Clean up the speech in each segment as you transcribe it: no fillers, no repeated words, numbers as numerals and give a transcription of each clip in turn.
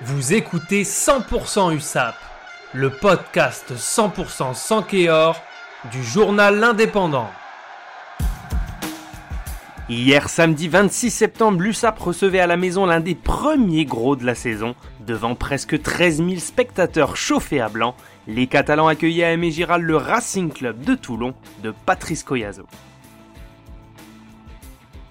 Vous écoutez 100% USAP, le podcast 100% sans Kéor du journal L'Indépendant. Hier samedi 26 septembre, l'USAP recevait à la maison l'un des premiers gros de la saison. Devant presque 13 000 spectateurs chauffés à blanc, les Catalans accueillaient à Hémégiral le Racing Club de Toulon de Patrice Coyazo.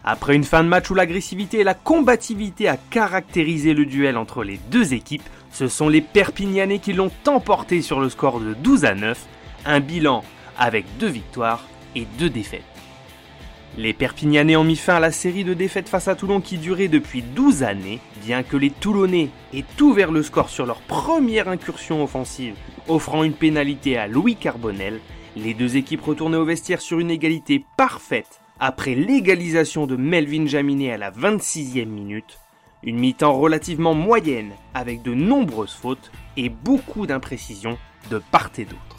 Après une fin de match où l'agressivité et la combativité a caractérisé le duel entre les deux équipes, ce sont les Perpignanais qui l'ont emporté sur le score de 12-9, un bilan avec 2 victoires et 2 défaites. Les Perpignanais ont mis fin à la série de défaites face à Toulon qui durait depuis 12 années, bien que les Toulonnais aient ouvert le score sur leur première incursion offensive, offrant une pénalité à Louis Carbonel. Les deux équipes retournaient au vestiaire sur une égalité parfaite, après l'égalisation de Melvin Jaminet à la 26e minute, une mi-temps relativement moyenne avec de nombreuses fautes et beaucoup d'imprécisions de part et d'autre.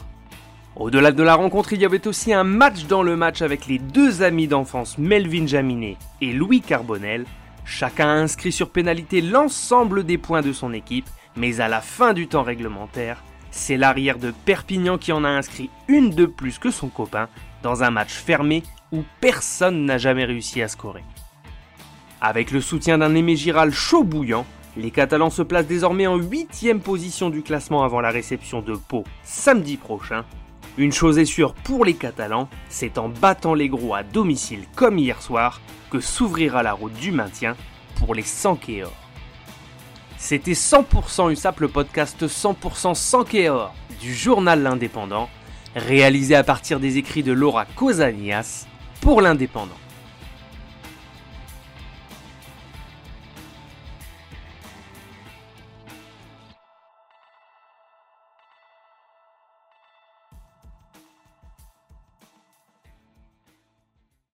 Au-delà de la rencontre, il y avait aussi un match dans le match avec les deux amis d'enfance Melvin Jaminet et Louis Carbonel. Chacun a inscrit sur pénalité l'ensemble des points de son équipe, mais à la fin du temps réglementaire, c'est l'arrière de Perpignan qui en a inscrit une de plus que son copain dans un match fermé où personne n'a jamais réussi à scorer. Avec le soutien d'un Hémégiral chaud bouillant, les Catalans se placent désormais en 8e position du classement avant la réception de Pau samedi prochain. Une chose est sûre pour les Catalans, c'est en battant les gros à domicile comme hier soir que s'ouvrira la route du maintien pour les Sankéors. C'était 100% USAP, le podcast 100% Sankéors du journal L'Indépendant, réalisé à partir des écrits de Laura Kozanias pour L'Indépendant.